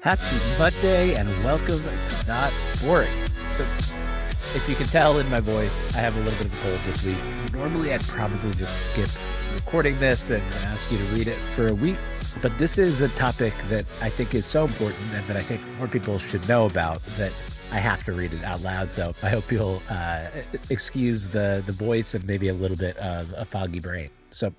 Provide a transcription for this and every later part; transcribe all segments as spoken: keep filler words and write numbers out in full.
Happy Monday and welcome to Not Boring. So if you can tell in my voice, I have a little bit of a cold this week. Normally I'd probably just skip recording this and ask you to read it for a week, but this is a topic that I think is so important and that I think more people should know about that I have to read it out loud. So I hope you'll uh, excuse the, the voice and maybe a little bit of a foggy brain. So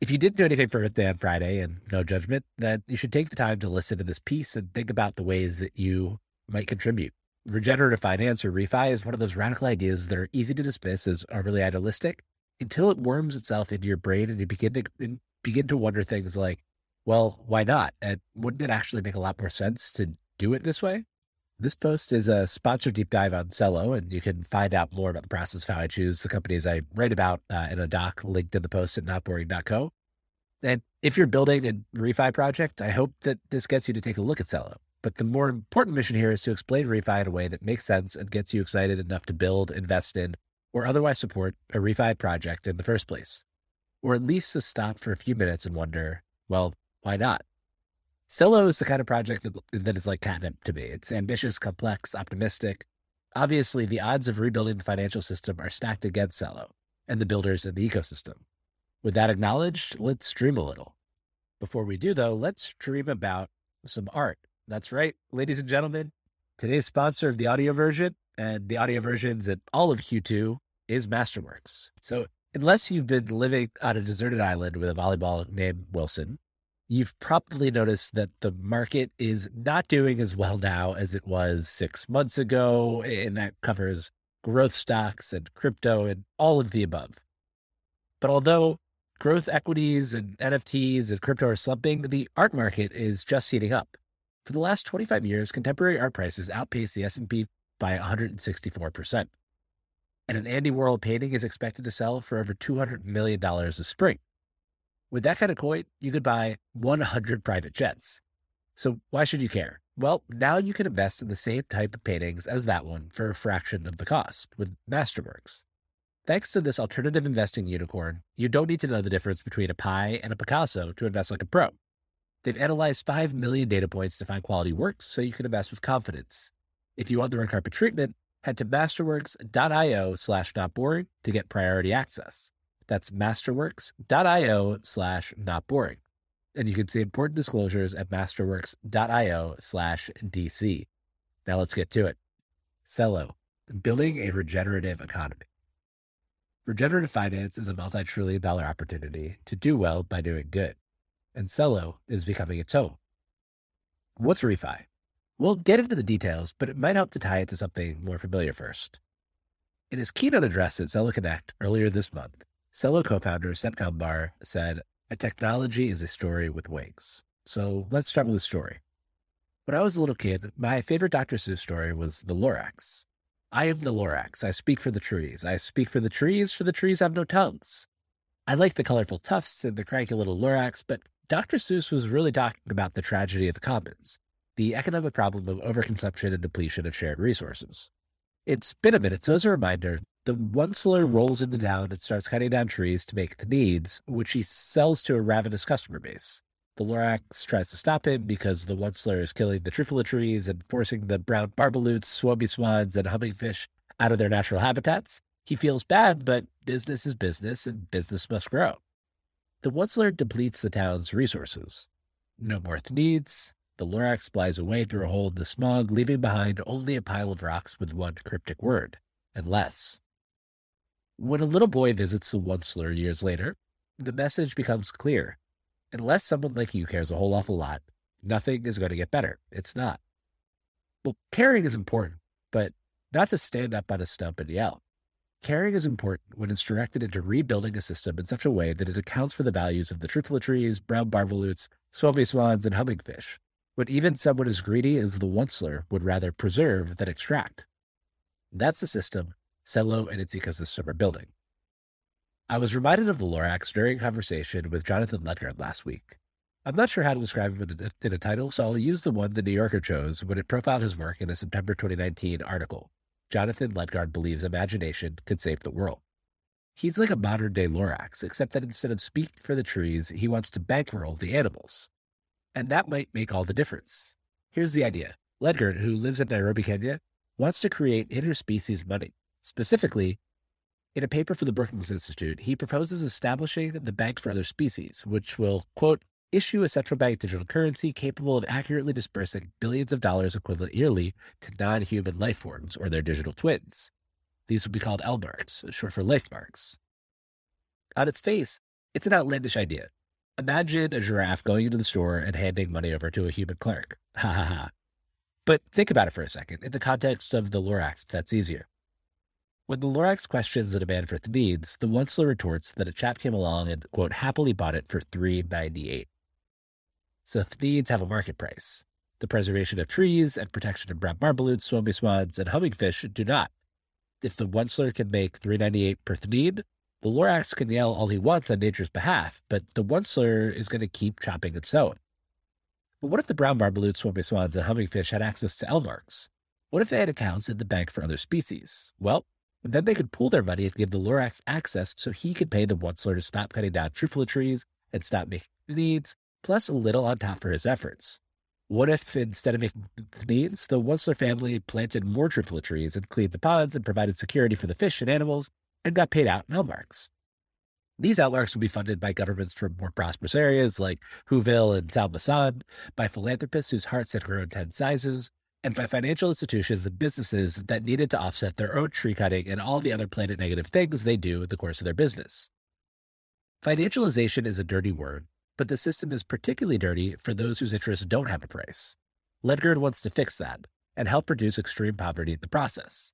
if you didn't do anything for Earth Day on Friday, and no judgment, then you should take the time to listen to this piece and think about the ways that you might contribute. Regenerative finance, or ReFi, is one of those radical ideas that are easy to dismiss as overly idealistic until it worms itself into your brain and you begin to and begin to wonder things like, well, why not? And wouldn't it actually make a lot more sense to do it this way? This post is a sponsored deep dive on Celo, and you can find out more about the process of how I choose the companies I write about uh, in a doc linked in the post at not boring dot co. And if you're building a ReFi project, I hope that this gets you to take a look at Celo. But the more important mission here is to explain ReFi in a way that makes sense and gets you excited enough to build, invest in, or otherwise support a ReFi project in the first place. Or at least to stop for a few minutes and wonder, well, why not? Celo is the kind of project that, that is like catnip to me. It's ambitious, complex, optimistic. Obviously, the odds of rebuilding the financial system are stacked against Celo and the builders in the ecosystem. With that acknowledged, let's dream a little. Before we do, though, let's dream about some art. That's right, ladies and gentlemen. Today's sponsor of the audio version, and the audio versions at all of Q two, is Masterworks. So unless you've been living on a deserted island with a volleyball named Wilson, you've probably noticed that the market is not doing as well now as it was six months ago, and that covers growth stocks and crypto and all of the above. But although growth equities and N F Ts and crypto are slumping, the art market is just heating up. For the last twenty-five years, contemporary art prices outpaced the S and P by one hundred sixty-four percent. And an Andy Warhol painting is expected to sell for over two hundred million dollars this spring. With that kind of coin, you could buy one hundred private jets. So why should you care? Well, now you can invest in the same type of paintings as that one for a fraction of the cost with Masterworks. Thanks to this alternative investing unicorn, you don't need to know the difference between a Pi and a Picasso to invest like a pro. They've analyzed five million data points to find quality works so you can invest with confidence. If you want the red carpet treatment, head to masterworks.io slash notboring to get priority access. That's masterworks.io slash not boring. And you can see important disclosures at masterworks.io slash DC. Now let's get to it. Celo, building a regenerative economy. Regenerative finance is a multi-trillion dollar opportunity to do well by doing good. And Celo is becoming its own. What's ReFi? We'll get into the details, but it might help to tie it to something more familiar first. In his keynote address at Celo Connect earlier this month, Celo co-founder Seth Kambar said, "A technology is a story with wings." So let's start with the story. When I was a little kid, my favorite Doctor Seuss story was The Lorax. I am the Lorax. I speak for the trees. I speak for the trees, for the trees have no tongues. I like the colorful tufts and the cranky little Lorax, but Doctor Seuss was really talking about the tragedy of the commons, the economic problem of overconsumption and depletion of shared resources. It's been a minute, so as a reminder, the onceler rolls into town and starts cutting down trees to make the needs, which he sells to a ravenous customer base. The Lorax tries to stop him because the onceler is killing the Trufula trees and forcing the brown barbaloots, swampy swans, and hummingfish out of their natural habitats. He feels bad, but business is business, and business must grow. The onceler depletes the town's resources. No more needs. The Lorax flies away through a hole in the smog, leaving behind only a pile of rocks with one cryptic word: unless. When a little boy visits the onceler years later, the message becomes clear. Unless someone like you cares a whole awful lot, nothing is going to get better. It's not. Well, caring is important, but not to stand up on a stump and yell. Caring is important when it's directed into rebuilding a system in such a way that it accounts for the values of the Trufula trees, brown barbaloots, swampy swans, and hummingfish, when even someone as greedy as the onceler would rather preserve than extract. That's the system Celo and its ecosystem are building. I was reminded of the Lorax during a conversation with Jonathan Ledgard last week. I'm not sure how to describe him in a, in a title, so I'll use the one the New Yorker chose when it profiled his work in a September twenty nineteen article. Jonathan Ledgard believes imagination could save the world. He's like a modern-day Lorax, except that instead of speaking for the trees, he wants to bankroll the animals. And that might make all the difference. Here's the idea. Ledgard, who lives in Nairobi, Kenya, wants to create interspecies money. Specifically, in a paper for the Brookings Institute, he proposes establishing the Bank for Other Species, which will, quote, issue a central bank digital currency capable of accurately dispersing billions of dollars equivalent yearly to non-human life forms or their digital twins. These would be called L MARCs, short for life marks. On its face, it's an outlandish idea. Imagine a giraffe going into the store and handing money over to a human clerk. Ha ha ha. But think about it for a second. In the context of the Lorax, that's easier. When the Lorax questions the demand for needs, the Onceler retorts that a chap came along and, quote, happily bought it for three dollars and ninety-eight cents. So needs have a market price. The preservation of trees and protection of brown marbaloots, swampy swans, and hummingfish do not. If the Onceler can make three dollars and ninety-eight cents per need, the Lorax can yell all he wants on nature's behalf, but the Onceler is going to keep chopping and sowing. But what if the brown marbaloots, swampy swans, and hummingfish had access to L MARCs? What if they had accounts in the Bank for Other Species? Well, then they could pool their money and give the Lorax access so he could pay the Onceler to stop cutting down truffula trees and stop making needs, plus a little on top for his efforts. What if, instead of making needs, the Onceler family planted more truffula trees and cleaned the ponds and provided security for the fish and animals, and got paid out in L MARCs? These L MARCs would be funded by governments from more prosperous areas like Whoville and Talmasan, by philanthropists whose hearts had grown ten sizes, and by financial institutions and businesses that needed to offset their own tree cutting and all the other planet-negative things they do in the course of their business. Financialization is a dirty word, but the system is particularly dirty for those whose interests don't have a price. Ledgard wants to fix that and help reduce extreme poverty in the process.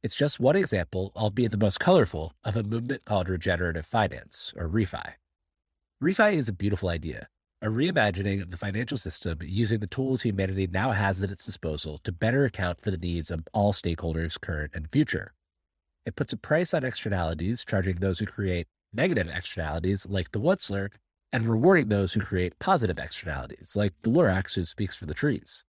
It's just one example, albeit the most colorful, of a movement called regenerative finance, or ReFi. ReFi is a beautiful idea, a reimagining of the financial system using the tools humanity now has at its disposal to better account for the needs of all stakeholders, current and future. It puts a price on externalities, charging those who create negative externalities, like the Onceler, and rewarding those who create positive externalities, like the Lorax who speaks for the trees.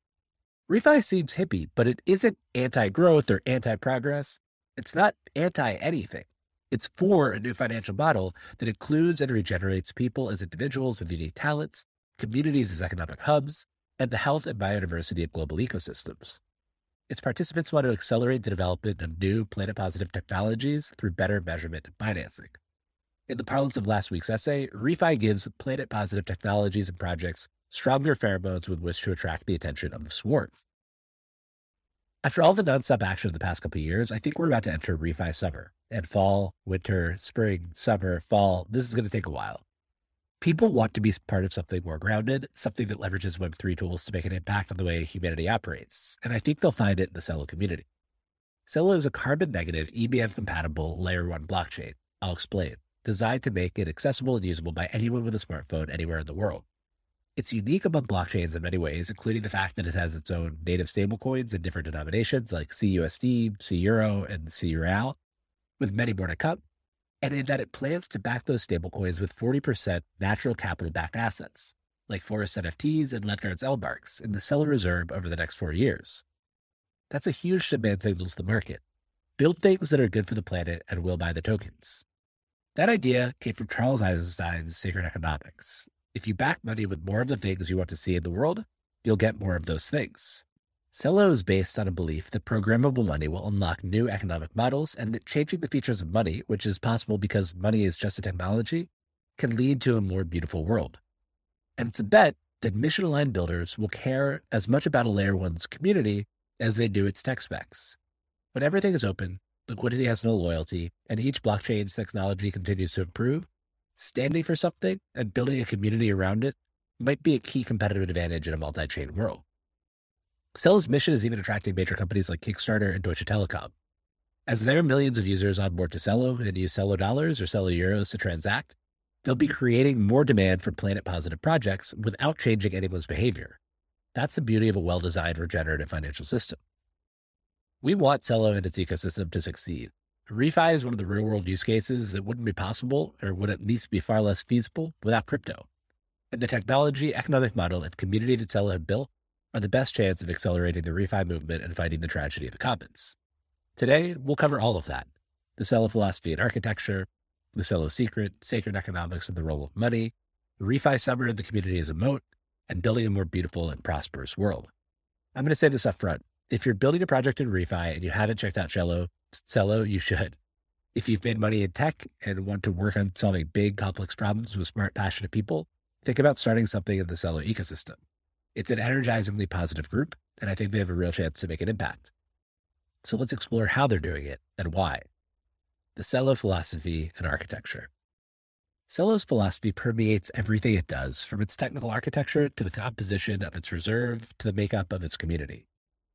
ReFi seems hippie, but it isn't anti-growth or anti-progress. It's not anti-anything. It's for a new financial model that includes and regenerates people as individuals with unique talents, communities as economic hubs, and the health and biodiversity of global ecosystems. Its participants want to accelerate the development of new planet-positive technologies through better measurement and financing. In the parlance of last week's essay, ReFi gives planet-positive technologies and projects stronger pheromones with which to attract the attention of the swarm. After all the nonstop action of the past couple of years, I think we're about to enter ReFi summer. And fall, winter, spring, summer, fall, this is going to take a while. People want to be part of something more grounded, something that leverages Web three tools to make an impact on the way humanity operates. And I think they'll find it in the Celo community. Celo is a carbon-negative, E B M-compatible layer one blockchain, I'll explain, designed to make it accessible and usable by anyone with a smartphone anywhere in the world. It's unique among blockchains in many ways, including the fact that it has its own native stablecoins in different denominations like C U S D, C Euro, and C Real, with many more to come, and in that it plans to back those stablecoins with forty percent natural capital-backed assets, like Forest N F Ts and Ledgard's L MARCs in the Celo Reserve over the next four years. That's a huge demand signal to the market. Build things that are good for the planet and will buy the tokens. That idea came from Charles Eisenstein's Sacred Economics. If you back money with more of the things you want to see in the world, you'll get more of those things. Celo is based on a belief that programmable money will unlock new economic models and that changing the features of money, which is possible because money is just a technology, can lead to a more beautiful world. And it's a bet that mission-aligned builders will care as much about a layer one's community as they do its tech specs. When everything is open, liquidity has no loyalty, and each blockchain's technology continues to improve, standing for something and building a community around it might be a key competitive advantage in a multi-chain world. Celo's mission is even attracting major companies like Kickstarter and Deutsche Telekom. As their millions of users onboard to Celo and use Celo dollars or Celo euros to transact, they'll be creating more demand for planet-positive projects without changing anyone's behavior. That's the beauty of a well-designed regenerative financial system. We want Celo and its ecosystem to succeed. ReFi is one of the real-world use cases that wouldn't be possible, or would at least be far less feasible, without crypto. And the technology, economic model, and community that Celo have built are the best chance of accelerating the ReFi movement and fighting the tragedy of the commons. Today, we'll cover all of that. The Celo philosophy and architecture, the Celo secret, sacred economics and the role of money, the ReFi summer and the community as a moat, and building a more beautiful and prosperous world. I'm going to say this up front. If you're building a project in ReFi and you haven't checked out Celo, Celo, you should. If you've made money in tech and want to work on solving big, complex problems with smart, passionate people, think about starting something in the Celo ecosystem. It's an energizingly positive group, and I think they have a real chance to make an impact. So let's explore how they're doing it and why. The Celo philosophy and architecture. Celo's philosophy permeates everything it does, from its technical architecture to the composition of its reserve to the makeup of its community.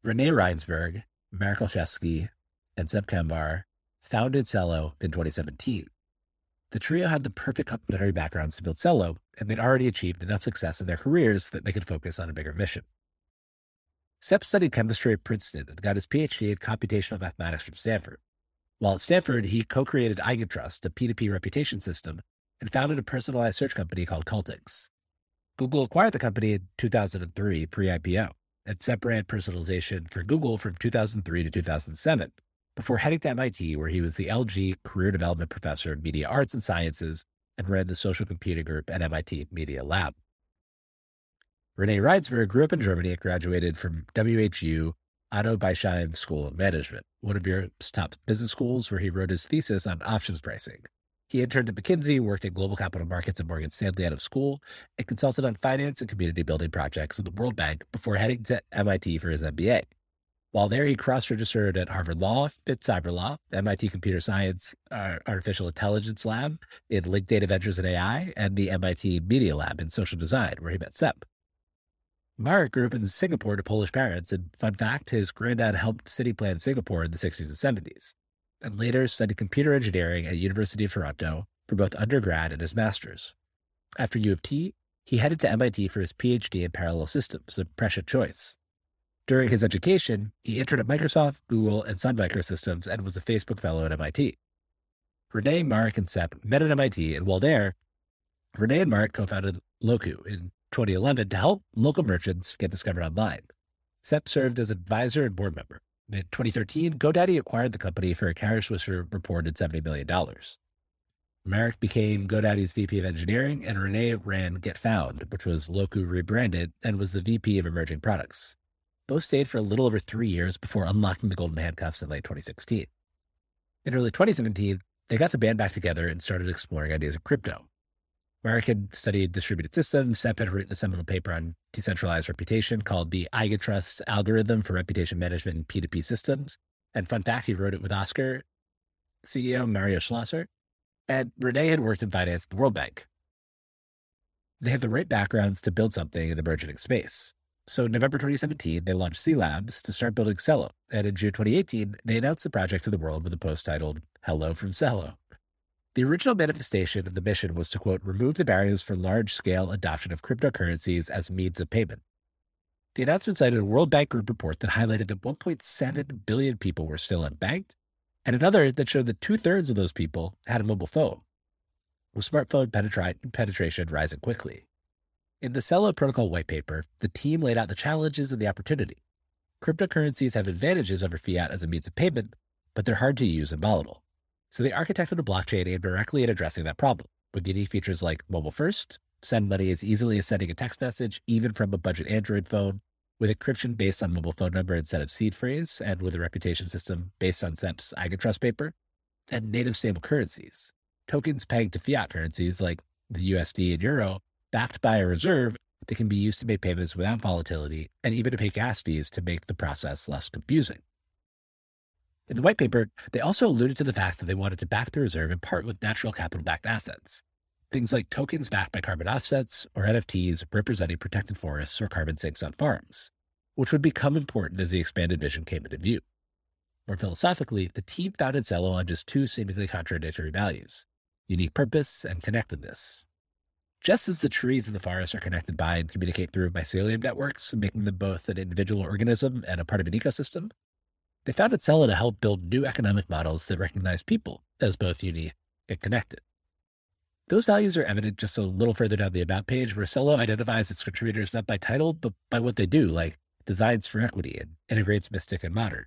Renee Reinsberg, Marek Olszewski, and Seb Kambar founded Celo in twenty seventeen. The trio had the perfect complementary backgrounds to build Celo, and they'd already achieved enough success in their careers that they could focus on a bigger mission. Seb studied chemistry at Princeton and got his P H D in computational mathematics from Stanford. While at Stanford, he co-created Eigentrust, a P two P reputation system, and founded a personalized search company called Cultix. Google acquired the company in two thousand three, pre-I P O, and Seb ran personalization for Google from two thousand three to two thousand seven, before heading to M I T, where he was the L G Career Development Professor in Media Arts and Sciences and ran the social computing group at M I T Media Lab. Renee Reinsberg grew up in Germany and graduated from W H U Otto Beisheim School of Management, one of Europe's top business schools, where he wrote his thesis on options pricing. He interned at McKinsey, worked in global capital markets at Morgan Stanley out of school, and consulted on finance and community building projects at the World Bank before heading to M I T for his M B A. While there, he cross-registered at Harvard Law, F I T Cyber Law, M I T Computer Science uh, Artificial Intelligence Lab in Linked Data Ventures and A I, and the M I T Media Lab in Social Design, where he met Seb. Marek grew up in Singapore to Polish parents, and fun fact, his granddad helped city plan Singapore in the sixties and seventies, and later studied computer engineering at University of Toronto for both undergrad and his master's. After U of T, he headed to M I T for his P H D in parallel systems, a prescient choice. During his education, he interned at Microsoft, Google, and Sun Microsystems, and was a Facebook fellow at M I T. Renee, Marek, and Seb met at M I T, and while there, Renee and Marek co-founded Locu in twenty eleven to help local merchants get discovered online. Seb served as advisor and board member. In twenty thirteen, GoDaddy acquired the company for a carrier Swisher reported seventy million dollars. Marek became GoDaddy's V P of Engineering, and Renee ran GetFound, which was Locu rebranded, and was the V P of Emerging Products. Both stayed for a little over three years before unlocking the golden handcuffs in late twenty sixteen. In early twenty seventeen, they got the band back together and started exploring ideas of crypto. Marek had studied distributed systems. Seb had written a seminal paper on decentralized reputation called the Eigentrust Algorithm for Reputation Management in P two P Systems. And fun fact, he wrote it with Oscar C E O Mario Schlosser. And Renee had worked in finance at the World Bank. They had the right backgrounds to build something in the burgeoning space. So in November twenty seventeen, they launched C-Labs to start building Celo, and in June twenty eighteen, they announced the project to the world with a post titled, "Hello from Celo." The original manifestation of the mission was to, quote, remove the barriers for large-scale adoption of cryptocurrencies as means of payment. The announcement cited a World Bank Group report that highlighted that one point seven billion people were still unbanked, and another that showed that two-thirds of those people had a mobile phone, with smartphone penetra- penetration rising quickly. In the Celo Protocol white paper, the team laid out the challenges and the opportunity. Cryptocurrencies have advantages over fiat as a means of payment, but they're hard to use and volatile. So they architected a blockchain aimed directly at addressing that problem, with unique features like mobile first, send money as easily as sending a text message, even from a budget Android phone, with encryption based on mobile phone number instead of seed phrase, and with a reputation system based on Seb's Eigentrust paper, and native stable currencies. Tokens pegged to fiat currencies like the U S D and Euro, backed by a reserve that can be used to make payments without volatility and even to pay gas fees to make the process less confusing. In the white paper, they also alluded to the fact that they wanted to back the reserve in part with natural capital-backed assets, things like tokens backed by carbon offsets or N F Ts representing protected forests or carbon sinks on farms, which would become important as the expanded vision came into view. More philosophically, the team founded Celo on just two seemingly contradictory values, unique purpose and connectedness. Just as the trees in the forest are connected by and communicate through mycelium networks, making them both an individual organism and a part of an ecosystem, they founded Celo to help build new economic models that recognize people as both unique and connected. Those values are evident just a little further down the About page, where Celo identifies its contributors not by title, but by what they do, like designs for equity and integrates mystic and modern.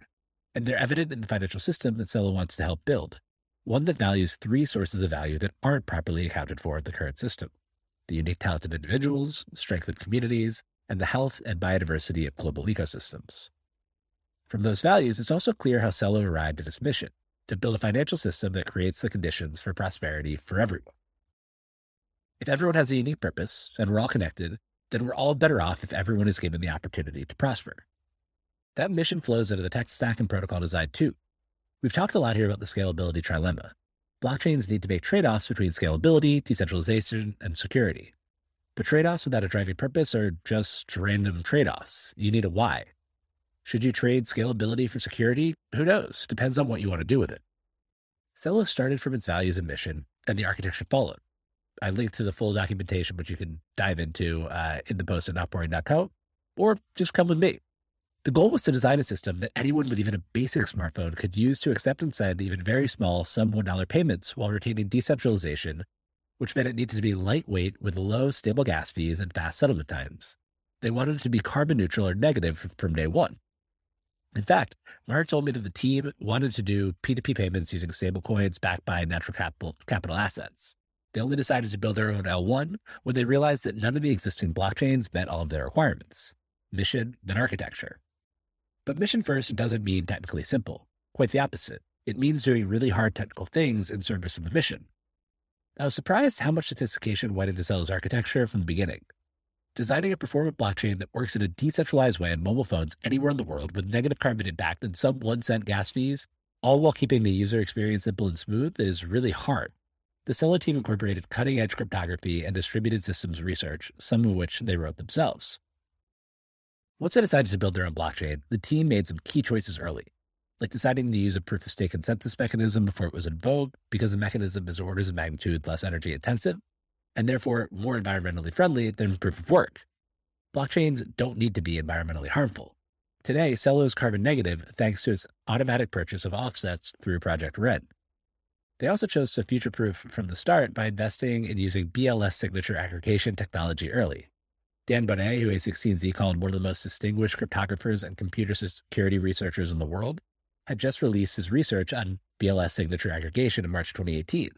And they're evident in the financial system that Celo wants to help build, one that values three sources of value that aren't properly accounted for in the current system: the unique talent of individuals, strength of communities, and the health and biodiversity of global ecosystems. From those values, it's also clear how Celo arrived at its mission, to build a financial system that creates the conditions for prosperity for everyone. If everyone has a unique purpose, and we're all connected, then we're all better off if everyone is given the opportunity to prosper. That mission flows out of the tech stack and protocol design too. We've talked a lot here about the scalability trilemma. Blockchains need to make trade-offs between scalability, decentralization, and security. But trade-offs without a driving purpose are just random trade-offs. You need a why. Should you trade scalability for security? Who knows? Depends on what you want to do with it. Celo started from its values and mission, and the architecture followed. I linked to the full documentation, which you can dive into uh, in the post at not boring dot co, or just come with me. The goal was to design a system that anyone with even a basic smartphone could use to accept and send even very small, some one dollar payments while retaining decentralization, which meant it needed to be lightweight with low, stable gas fees and fast settlement times. They wanted it to be carbon neutral or negative from day one. In fact, Mark told me that the team wanted to do P two P payments using stablecoins backed by natural capital, capital assets. They only decided to build their own L one when they realized that none of the existing blockchains met all of their requirements. Mission, then architecture. But mission first doesn't mean technically simple. Quite the opposite. It means doing really hard technical things in service of the mission. I was surprised how much sophistication went into Celo's architecture from the beginning. Designing a performant blockchain that works in a decentralized way on mobile phones anywhere in the world with negative carbon impact and some one-cent gas fees, all while keeping the user experience simple and smooth, is really hard. The Celo team incorporated cutting-edge cryptography and distributed systems research, some of which they wrote themselves. Once they decided to build their own blockchain, the team made some key choices early, like deciding to use a proof-of-stake consensus mechanism before it was in vogue, because the mechanism is orders of magnitude less energy-intensive, and therefore more environmentally friendly than proof-of-work. Blockchains don't need to be environmentally harmful. Today, Celo is carbon negative thanks to its automatic purchase of offsets through Project Red. They also chose to future-proof from the start by investing in using B L S signature aggregation technology early. Dan Bonnet, who A sixteen Z called one of the most distinguished cryptographers and computer security researchers in the world, had just released his research on B L S signature aggregation in March twenty eighteen.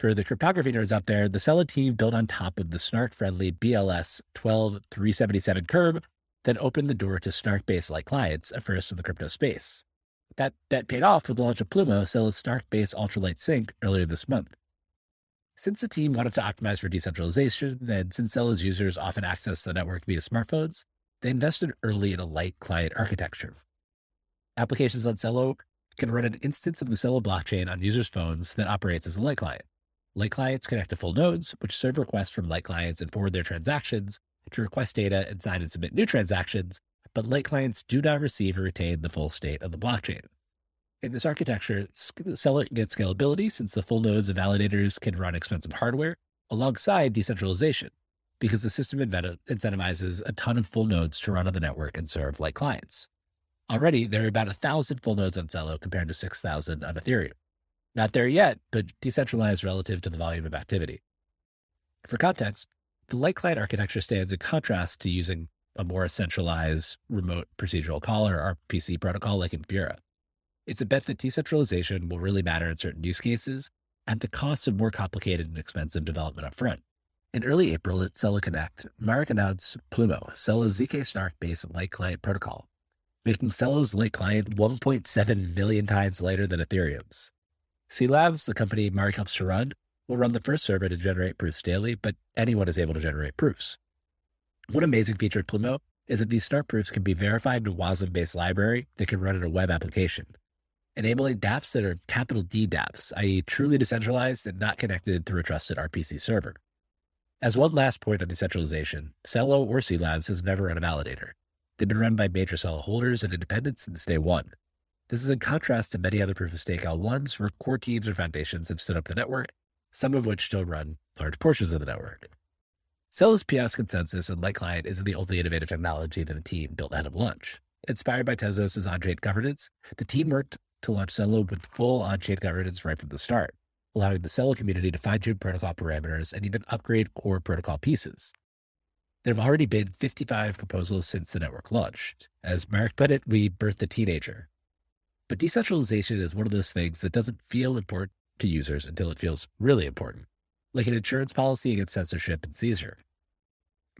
For the cryptography nerds out there, the Celo team built on top of the snark-friendly B L S twelve three seventy-seven Curve, then opened the door to snark-based like clients, a first in the crypto space. That bet paid off with the launch of Plumo, Celo's Snark-based ultralight sync, earlier this month. Since the team wanted to optimize for decentralization, and since Celo's users often access the network via smartphones, they invested early in a light client architecture. Applications on Celo can run an instance of the Celo blockchain on users' phones that operates as a light client. Light clients connect to full nodes, which serve requests from light clients and forward their transactions to request data and sign and submit new transactions, but light clients do not receive or retain the full state of the blockchain. In this architecture, Celo can get scalability since the full nodes and validators can run expensive hardware alongside decentralization because the system incentivizes a ton of full nodes to run on the network and serve light clients. Already, there are about one thousand full nodes on Celo compared to six thousand on Ethereum. Not there yet, but decentralized relative to the volume of activity. For context, the light client architecture stands in contrast to using a more centralized remote procedural call or R P C protocol like in Vera. It's a bet that decentralization will really matter in certain use cases at the cost of more complicated and expensive development upfront. In early April at Celo Connect, Marek announced Plumo, Celo's Z K Snark-based light client protocol, making Celo's light client one point seven million times lighter than Ethereum's. C-Labs, the company Marek helps to run, will run the first server to generate proofs daily, but anyone is able to generate proofs. One amazing feature of Plumo is that these snark proofs can be verified in a W A S M-based library that can run in a web application, enabling dApps that are capital D dApps, that is truly decentralized and not connected through a trusted R P C server. As one last point on decentralization, Celo or C-Labs has never run a validator. They've been run by major Celo holders and independents since day one. This is in contrast to many other proof-of-stake L ones where core teams or foundations have stood up the network, some of which still run large portions of the network. Celo's P O S consensus and light client isn't the only innovative technology that the team built out of lunch. Inspired by Tezos' on-chain governance, the team worked to launch Celo with full on-chain governance right from the start, allowing the Celo community to fine-tune protocol parameters and even upgrade core protocol pieces. There have already been fifty-five proposals since the network launched. As Mark put it, we birthed a teenager. But decentralization is one of those things that doesn't feel important to users until it feels really important, like an insurance policy against censorship and seizure.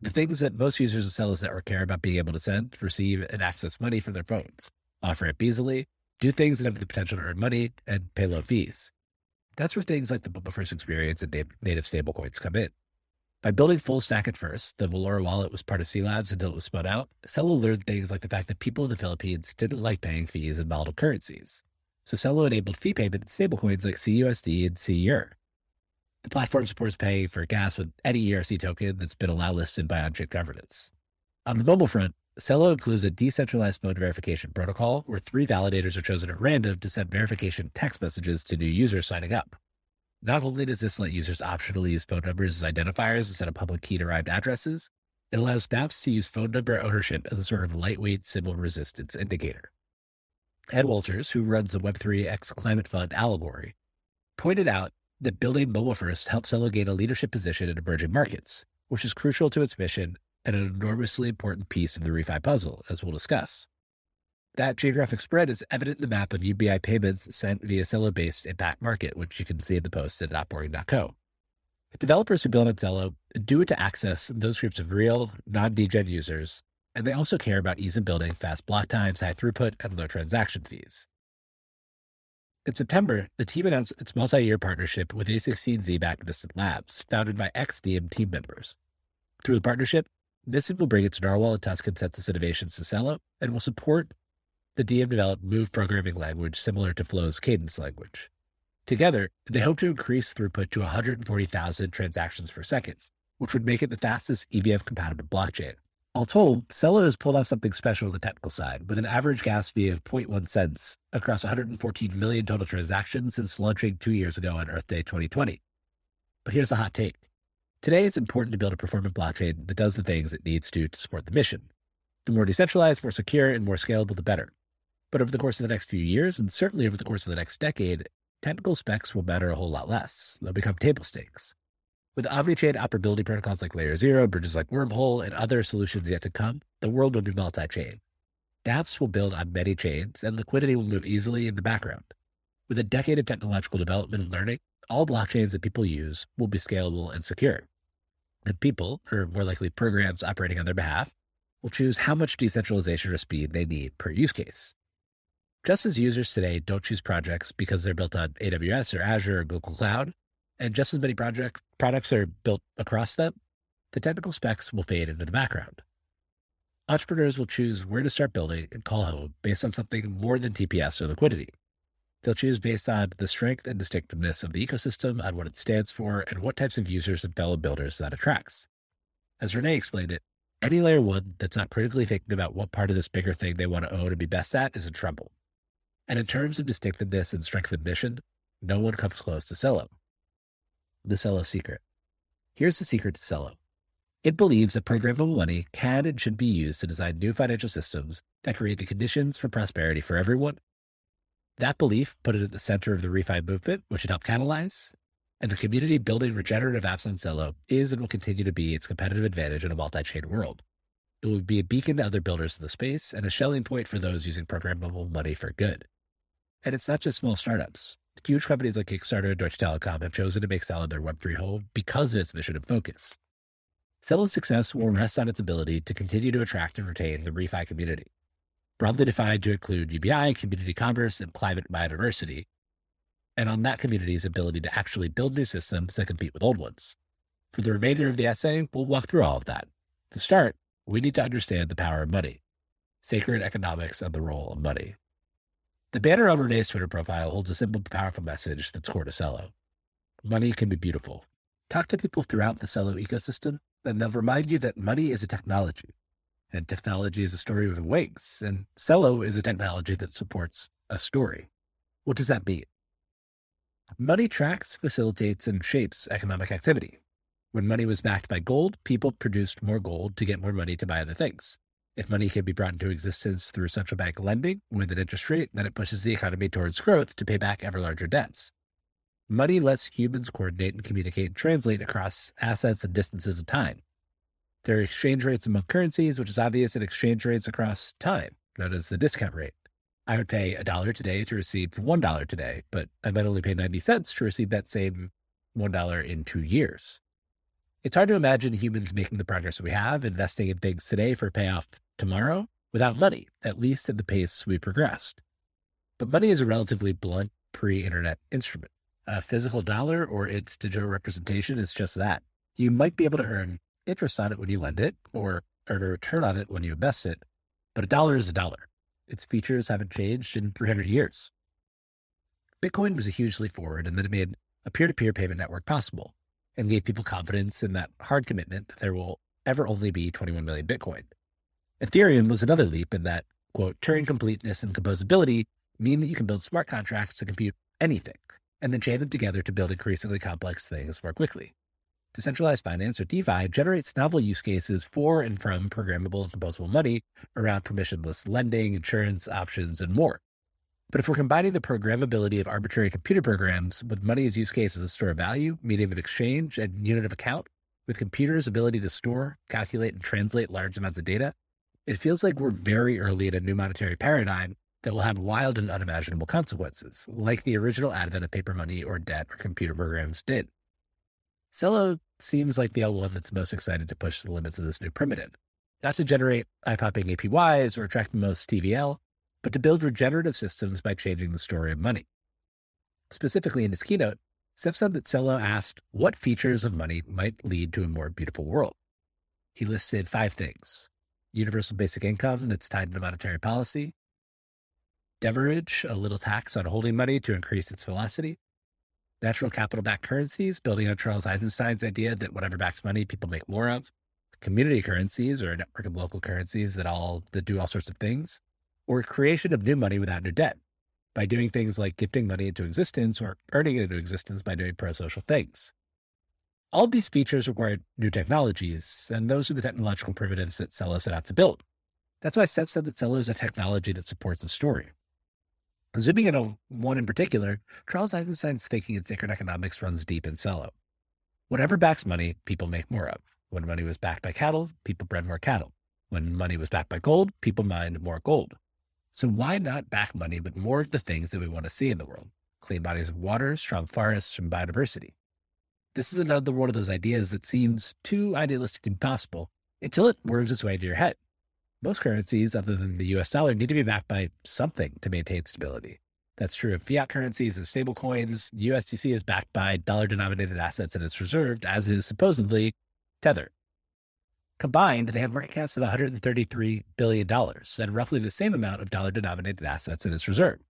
the things that most users of Celo Network care about being able to send, receive, and access money from their phones, offer it easily, do things that have the potential to earn money, and pay low fees. That's where things like the mobile-first experience and native stablecoins come in. By building full stack at first, the Valora wallet was part of C-Labs until it was spun out. Celo learned things like the fact that people in the Philippines didn't like paying fees in volatile currencies. So Celo enabled fee payment in stablecoins like C U S D and C E U R. The platform supports paying for gas with any E R C token that's been allow listed by on-chain governance. On the mobile front, Celo includes a decentralized phone verification protocol where three validators are chosen at random to send verification text messages to new users signing up. Not only does this let users optionally use phone numbers as identifiers instead of public key-derived addresses, it allows dApps to use phone number ownership as a sort of lightweight symbol resistance indicator. Ed Walters, who runs the Web three X Climate Fund Allegory, pointed out that building mobile-first helps Celo gain a leadership position in emerging markets, which is crucial to its mission and an enormously important piece of the ReFi puzzle, as we'll discuss. That geographic spread is evident in the map of U B I payments sent via Celo-based Impact Market, which you can see in the post at dot boring dot co. Developers who build on Celo do it to access those groups of real, non-degen users, and they also care about ease in building, fast block times, high throughput, and low transaction fees. In September, the team announced its multi-year partnership with A sixteen Z-backed Mystic Labs, founded by ex-D M team members. Through the partnership, Mystic will bring its Narwhal and Tusk consensus innovations to Celo and will support the D M-developed Move programming language similar to Flow's cadence language. Together, they hope to increase throughput to one hundred forty thousand transactions per second, which would make it the fastest E V M-compatible blockchain. All told, Celo has pulled off something special on the technical side, with an average gas fee of zero point one cents across one hundred fourteen million total transactions since launching two years ago on Earth Day twenty twenty. But here's the hot take. Today, it's important to build a performant blockchain that does the things it needs to to support the mission. The more decentralized, more secure, and more scalable, the better. But over the course of the next few years, and certainly over the course of the next decade, technical specs will matter a whole lot less. They'll become table stakes. With omnichain operability protocols like Layer Zero, bridges like Wormhole, and other solutions yet to come, the world will be multi-chain. dApps will build on many chains, and liquidity will move easily in the background. With a decade of technological development and learning, all blockchains that people use will be scalable and secure. And people, or more likely programs operating on their behalf, will choose how much decentralization or speed they need per use case. Just as users today don't choose projects because they're built on A W S or Azure or Google Cloud, and just as many projects, products are built across them, the technical specs will fade into the background. Entrepreneurs will choose where to start building and call home based on something more than T P S or liquidity. They'll choose based on the strength and distinctiveness of the ecosystem, on what it stands for, and what types of users and fellow builders that attracts. As Renee explained it, any layer one that's not critically thinking about what part of this bigger thing they want to own and be best at is in trouble. And in terms of distinctiveness and strength of mission, no one comes close to Celo. The Celo secret. Here's the secret to Celo. It believes that programmable money can and should be used to design new financial systems that create the conditions for prosperity for everyone. That belief put it at the center of the ReFi movement, which it helped catalyze, and the community building regenerative apps on Celo is and will continue to be its competitive advantage in a multi-chain world. It will be a beacon to other builders in the space and a shelling point for those using programmable money for good. And it's not just small startups. Huge companies like Kickstarter and Deutsche Telekom have chosen to make Celo their Web three home because of its mission and focus. Celo's success will rest on its ability to continue to attract and retain the ReFi community, broadly defined to include U B I, community commerce, and climate biodiversity, and on that community's ability to actually build new systems that compete with old ones. For the remainder of the essay, we'll walk through all of that. To start, we need to understand the power of money, sacred economics, and the role of money. The banner on Renee's Twitter profile holds a simple but powerful message that's core to Celo. Money can be beautiful. Talk to people throughout the Celo ecosystem, and they'll remind you that money is a technology, and technology is a story with wings, and Celo is a technology that supports a story. What does that mean? Money tracks, facilitates, and shapes economic activity. When money was backed by gold, people produced more gold to get more money to buy other things. If money can be brought into existence through central bank lending with an interest rate, then it pushes the economy towards growth to pay back ever larger debts. Money lets humans coordinate and communicate and translate across assets and distances and time. There are exchange rates among currencies, which is obvious in exchange rates across time, known as the discount rate. I would pay a dollar today to receive one dollar today, but I might only pay ninety cents to receive that same one dollar in two years. It's hard to imagine humans making the progress we have, investing in things today for payoff tomorrow without money, at least at the pace we progressed. But money is a relatively blunt pre-internet instrument. A physical dollar or its digital representation is just that. You might be able to earn interest on it when you lend it or earn a return on it when you invest it, but a dollar is a dollar. Its features haven't changed in three hundred years. Bitcoin was a huge leap forward in that it made a peer-to-peer payment network possible and gave people confidence in that hard commitment that there will ever only be twenty-one million Bitcoin. Ethereum was another leap in that, quote, Turing completeness and composability mean that you can build smart contracts to compute anything and then chain them together to build increasingly complex things more quickly. Decentralized finance, or DeFi, generates novel use cases for and from programmable and composable money around permissionless lending, insurance, options, and more. But if we're combining the programmability of arbitrary computer programs with money as use case as a store of value, medium of exchange, and unit of account, with computers' ability to store, calculate, and translate large amounts of data, it feels like we're very early in a new monetary paradigm that will have wild and unimaginable consequences, like the original advent of paper money or debt or computer programs did. Celo seems like the one that's most excited to push the limits of this new primitive, not to generate eye-popping A P Ys or attract the most T V L, but to build regenerative systems by changing the story of money. Specifically in his keynote, Seb said that Celo asked what features of money might lead to a more beautiful world. He listed five things: universal basic income that's tied to monetary policy, leverage, a little tax on holding money to increase its velocity, natural capital-backed currencies, building on Charles Eisenstein's idea that whatever backs money, people make more of, community currencies, or a network of local currencies that all that do all sorts of things, or creation of new money without new debt, by doing things like gifting money into existence or earning it into existence by doing pro-social things. All these features require new technologies, and those are the technological primitives that Celo set out to build. That's why Seb said that Celo is a technology that supports a story. Zooming in on one in particular, Charles Eisenstein's thinking in sacred economics runs deep in Celo. Whatever backs money, people make more of. When money was backed by cattle, people bred more cattle. When money was backed by gold, people mined more gold. So why not back money with more of the things that we want to see in the world? Clean bodies of water, strong forests, and biodiversity. This is another one of those ideas that seems too idealistic and impossible until it worms its way into your head. Most currencies, other than the U S dollar, need to be backed by something to maintain stability. That's true of fiat currencies and stable coins. U S D C is backed by dollar-denominated assets and is reserved, as is supposedly Tether. Combined, they have market caps of one hundred thirty-three billion dollars and roughly the same amount of dollar-denominated assets and is reserved.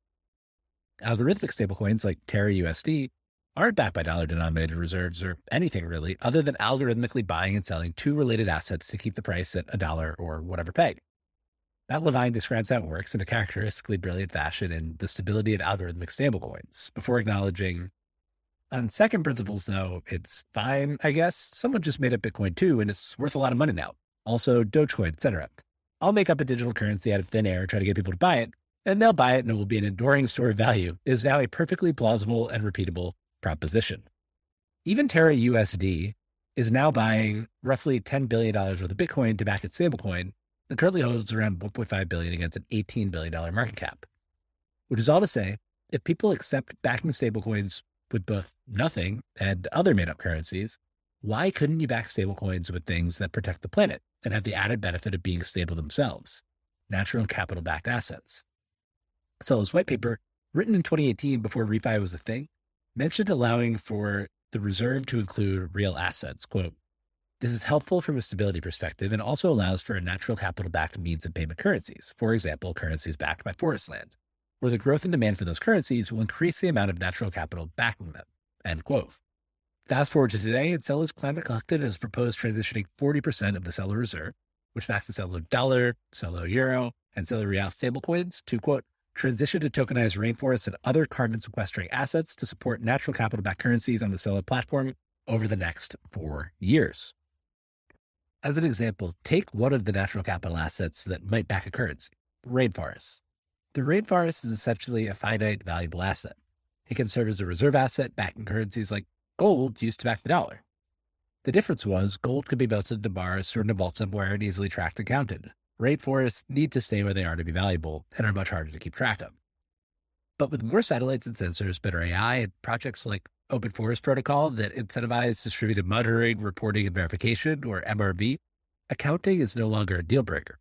Algorithmic stablecoins like Terra U S D aren't backed by dollar-denominated reserves or anything really, other than algorithmically buying and selling two related assets to keep the price at a dollar or whatever peg. Matt Levine describes how it works in a characteristically brilliant fashion in The Stability of Algorithmic Stablecoins, before acknowledging, on second principles though, it's fine, I guess. Someone just made up Bitcoin too, and it's worth a lot of money now. Also Dogecoin, et cetera. I'll make up a digital currency out of thin air, try to get people to buy it, and they'll buy it and it will be an enduring store of value. It is now a perfectly plausible and repeatable proposition. Even Terra U S D is now buying roughly ten billion dollars worth of Bitcoin to back its stablecoin and currently holds around one point five billion dollars against an eighteen billion dollars market cap. Which is all to say, if people accept backing stablecoins with both nothing and other made-up currencies, why couldn't you back stablecoins with things that protect the planet and have the added benefit of being stable themselves? Natural capital-backed assets. Celo's white paper, written in twenty eighteen before ReFi was a thing, mentioned allowing for the reserve to include real assets, quote, this is helpful from a stability perspective and also allows for a natural capital-backed means of payment currencies, for example, currencies backed by forest land, where the growth and demand for those currencies will increase the amount of natural capital backing them, end quote. Fast forward to today, and Celo's Climate Collective has proposed transitioning forty percent of the Celo reserve, which backs the Celo dollar, Celo euro, and Celo real stablecoins to, quote, transition to tokenized rainforests and other carbon sequestering assets to support natural capital-backed currencies on the Celo platform over the next four years. As an example, take one of the natural capital assets that might back a currency, the rainforest. The rainforest is essentially a finite valuable asset. It can serve as a reserve asset backing currencies like gold used to back the dollar. The difference was gold could be melted into bars stored in a vault somewhere and easily tracked and counted. Rainforests need to stay where they are to be valuable and are much harder to keep track of. But with more satellites and sensors, better A I, and projects like open forest protocol that incentivized distributed monitoring, reporting, and verification, or M R V, accounting is no longer a deal breaker.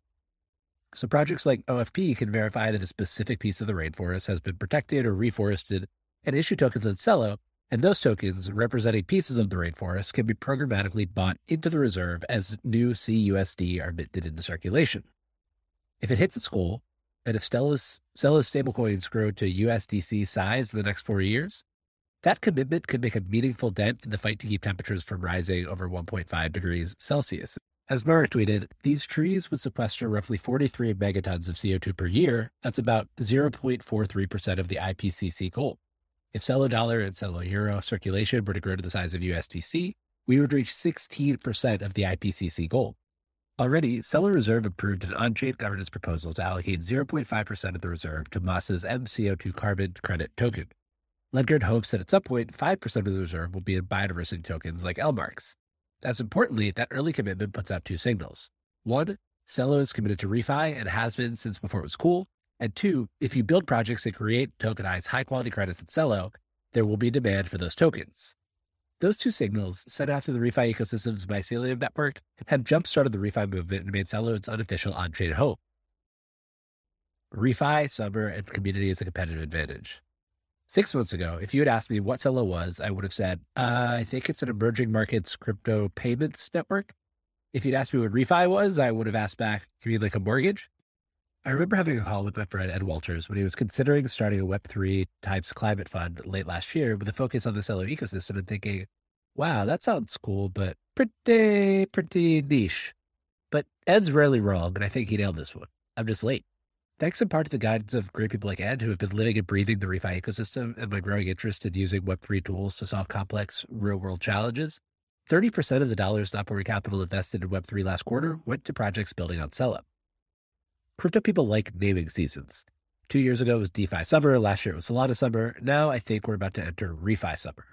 So projects like O F P can verify that a specific piece of the rainforest has been protected or reforested and issue tokens on Celo, and those tokens representing pieces of the rainforest can be programmatically bought into the reserve as new C U S D are minted into circulation. If it hits its goal, and if Celo's stablecoins grow to U S D C size in the next four years, that commitment could make a meaningful dent in the fight to keep temperatures from rising over one point five degrees Celsius. As Marek tweeted, these trees would sequester roughly forty-three megatons of C O two per year. That's about zero point four three percent of the I P C C goal. If Celo dollar and Celo euro circulation were to grow to the size of U S D C, we would reach sixteen percent of the I P C C goal. Already, Celo Reserve approved an on-chain governance proposal to allocate zero point five percent of the reserve to Moss's M C O two carbon credit token. Ledgard hopes that at some point, five percent of the reserve will be in biodiversity tokens like L MARCs. As importantly, that early commitment puts out two signals. One, Celo is committed to ReFi and has been since before it was cool. And two, if you build projects that create and tokenize high-quality credits at Celo, there will be demand for those tokens. Those two signals, sent after the ReFi ecosystem's mycelium network, have jump-started the ReFi movement and made Celo its unofficial on-chain home. ReFi, Summer, and community is a competitive advantage. Six months ago, if you had asked me what Celo was, I would have said, uh, I think it's an emerging markets crypto payments network. If you'd asked me what ReFi was, I would have asked back, you mean like a mortgage? I remember having a call with my friend Ed Walters when he was considering starting a Web three types climate fund late last year with a focus on the Celo ecosystem and thinking, wow, that sounds cool, but pretty, pretty niche. But Ed's rarely wrong, and I think he nailed this one. I'm just late. Thanks in part to the guidance of great people like Ed, who have been living and breathing the ReFi ecosystem and my growing interest in using Web three tools to solve complex real-world challenges, thirty percent of the dollars in operating capital invested in Web three last quarter went to projects building on Celo. Crypto people like naming seasons. Two years ago, it was DeFi Summer. Last year, it was Solana Summer. Now, I think we're about to enter ReFi Summer.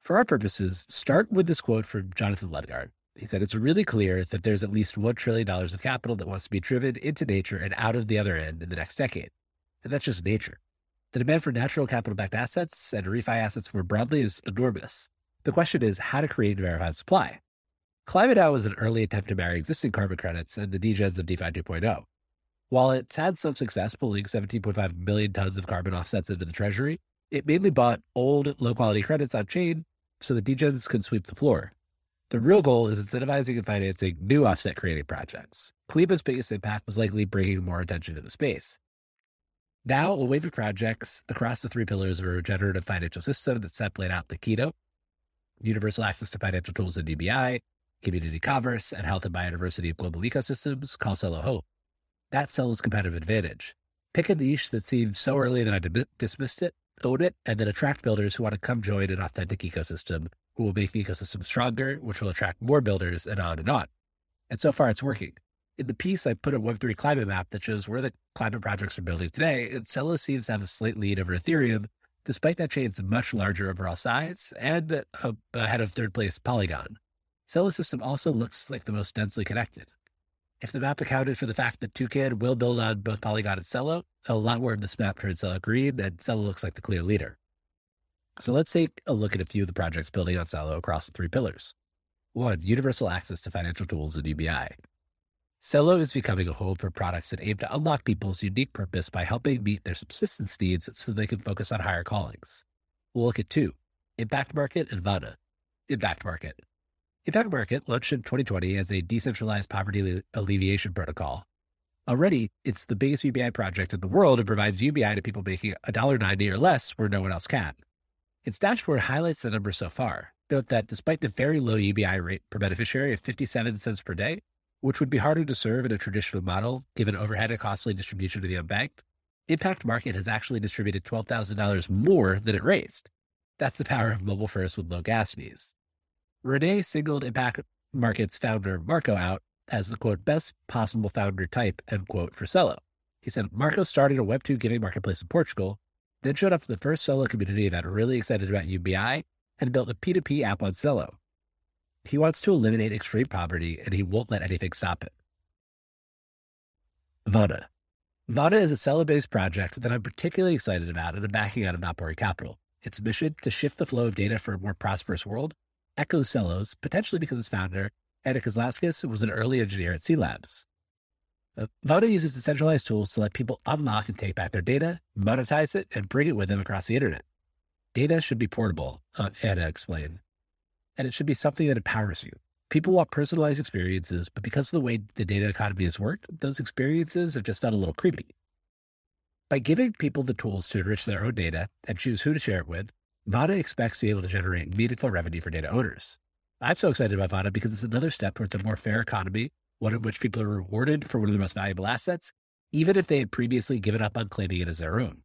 For our purposes, start with this quote from Jonathan Ledgard. He said, it's really clear that there's at least one trillion dollars of capital that wants to be driven into nature and out of the other end in the next decade. And that's just nature. The demand for natural capital-backed assets and ReFi assets more broadly is enormous. The question is how to create and verify supply. KlimaDAO was an early attempt to marry existing carbon credits and the degens of DeFi two point oh. While it's had some success pulling seventeen point five million tons of carbon offsets into the treasury, it mainly bought old, low-quality credits on-chain so the degens could sweep the floor. The real goal is incentivizing and financing new offset-creating projects. Klima's biggest impact was likely bringing more attention to the space. Now, a wave of projects across the three pillars of a regenerative financial system that Seth laid out in the keynote, universal access to financial tools and U B I, community commerce, and health and biodiversity of global ecosystems, call Celo hope. That's Celo's competitive advantage. Pick a niche that seemed so early that I dim- dismissed it, own it, and then attract builders who want to come join an authentic ecosystem, who will make the ecosystem stronger, which will attract more builders, and on and on. And so far, it's working. In the piece, I put a Web three climate map that shows where the climate projects are building today, and Celo seems to have a slight lead over Ethereum, despite that chain's much larger overall size, and uh, ahead of third-place Polygon. Celo's system also looks like the most densely connected. If the map accounted for the fact that Toucan will build on both Polygon and Celo, a lot more of this map turns Celo green, and Celo looks like the clear leader. So let's take a look at a few of the projects building on Celo across the three pillars. One, universal access to financial tools and U B I. Celo is becoming a home for products that aim to unlock people's unique purpose by helping meet their subsistence needs so they can focus on higher callings. We'll look at two, Impact Market and Vada. Impact Market. Impact Market launched in twenty twenty as a decentralized poverty alleviation protocol. Already, it's the biggest U B I project in the world and provides U B I to people making one dollar ninety or less where no one else can. Its dashboard highlights the numbers so far. Note that despite the very low U B I rate per beneficiary of fifty-seven cents per day, which would be harder to serve in a traditional model given overhead and costly distribution to the unbanked, Impact Market has actually distributed twelve thousand dollars more than it raised. That's the power of mobile first with low gas fees. Renee singled Impact Market's founder, Marco, out as the, quote, best possible founder type, end quote, for Celo. He said, Marco started a Web two giving marketplace in Portugal, then showed up to the first Celo community event really excited about U B I and built a P two P app on Celo. He wants to eliminate extreme poverty, and he won't let anything stop it. Vada. Vada is a Celo-based project that I'm particularly excited about and I'm backing out of not borrowing capital. Its mission to shift the flow of data for a more prosperous world echoes Celo's, potentially because its founder, Anna Kozlaskis, was an early engineer at C-Labs. Vada uses decentralized tools to let people unlock and take back their data, monetize it, and bring it with them across the internet. Data should be portable, Anna explained, and it should be something that empowers you. People want personalized experiences, but because of the way the data economy has worked, those experiences have just felt a little creepy. By giving people the tools to enrich their own data and choose who to share it with, Vada expects to be able to generate meaningful revenue for data owners. I'm so excited about Vada because it's another step towards a more fair economy, one in which people are rewarded for one of their most valuable assets, even if they had previously given up on claiming it as their own.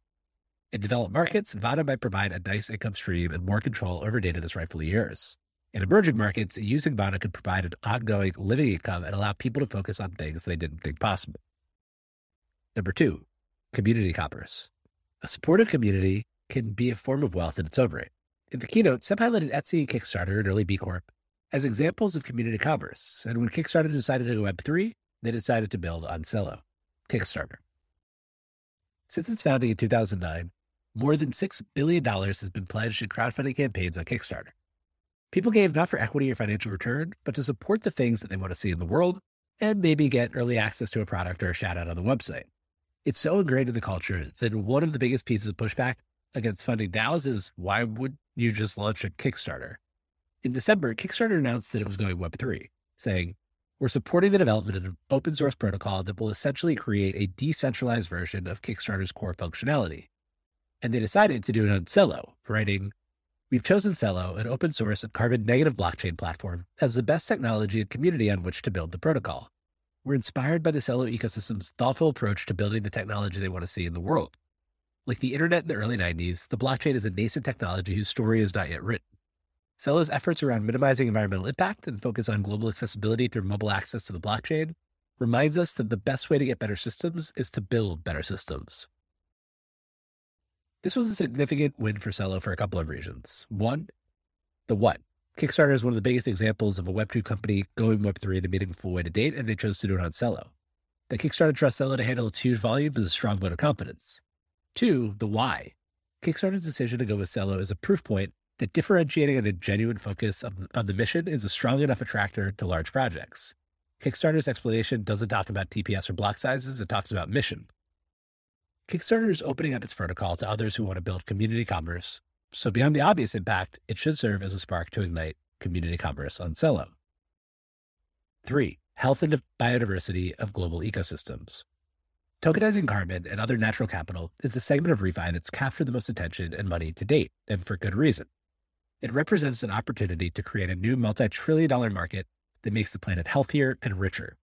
In developed markets, Vada might provide a nice income stream and more control over data that's rightfully yours. In emerging markets, using Vada could provide an ongoing living income and allow people to focus on things they didn't think possible. Number two, community commerce. A supportive community can be a form of wealth in its own right. In the keynote, Seb highlighted Etsy and Kickstarter and early B Corp as examples of community commerce, and when Kickstarter decided to go Web three, they decided to build on Celo. Kickstarter. Since its founding in two thousand nine, more than six billion dollars has been pledged in crowdfunding campaigns on Kickstarter. People gave not for equity or financial return, but to support the things that they want to see in the world and maybe get early access to a product or a shout out on the website. It's so ingrained in the culture that one of the biggest pieces of pushback against funding DAOs is, why would you just launch a Kickstarter? In December, Kickstarter announced that it was going Web three, saying, "We're supporting the development of an open source protocol that will essentially create a decentralized version of Kickstarter's core functionality." And they decided to do it on Celo, writing, "We've chosen Celo, an open source and carbon negative blockchain platform, as the best technology and community on which to build the protocol. We're inspired by the Celo ecosystem's thoughtful approach to building the technology they want to see in the world. Like the internet in the early nineties, the blockchain is a nascent technology whose story is not yet written. Celo's efforts around minimizing environmental impact and focus on global accessibility through mobile access to the blockchain reminds us that the best way to get better systems is to build better systems." This was a significant win for Celo for a couple of reasons. One, the what. Kickstarter is one of the biggest examples of a Web two company going Web three in a meaningful way to date, and they chose to do it on Celo. The Kickstarter trusts Celo to handle its huge volume is a strong vote of confidence. Two, the why. Kickstarter's decision to go with Celo is a proof point that differentiating and a genuine focus on, on the mission is a strong enough attractor to large projects. Kickstarter's explanation doesn't talk about T P S or block sizes, it talks about mission. Kickstarter is opening up its protocol to others who want to build community commerce, so beyond the obvious impact, it should serve as a spark to ignite community commerce on Celo. Three, health and biodiversity of global ecosystems. Tokenizing carbon and other natural capital is the segment of ReFi that's captured the most attention and money to date, and for good reason. It represents an opportunity to create a new multi-trillion dollar market that makes the planet healthier and richer.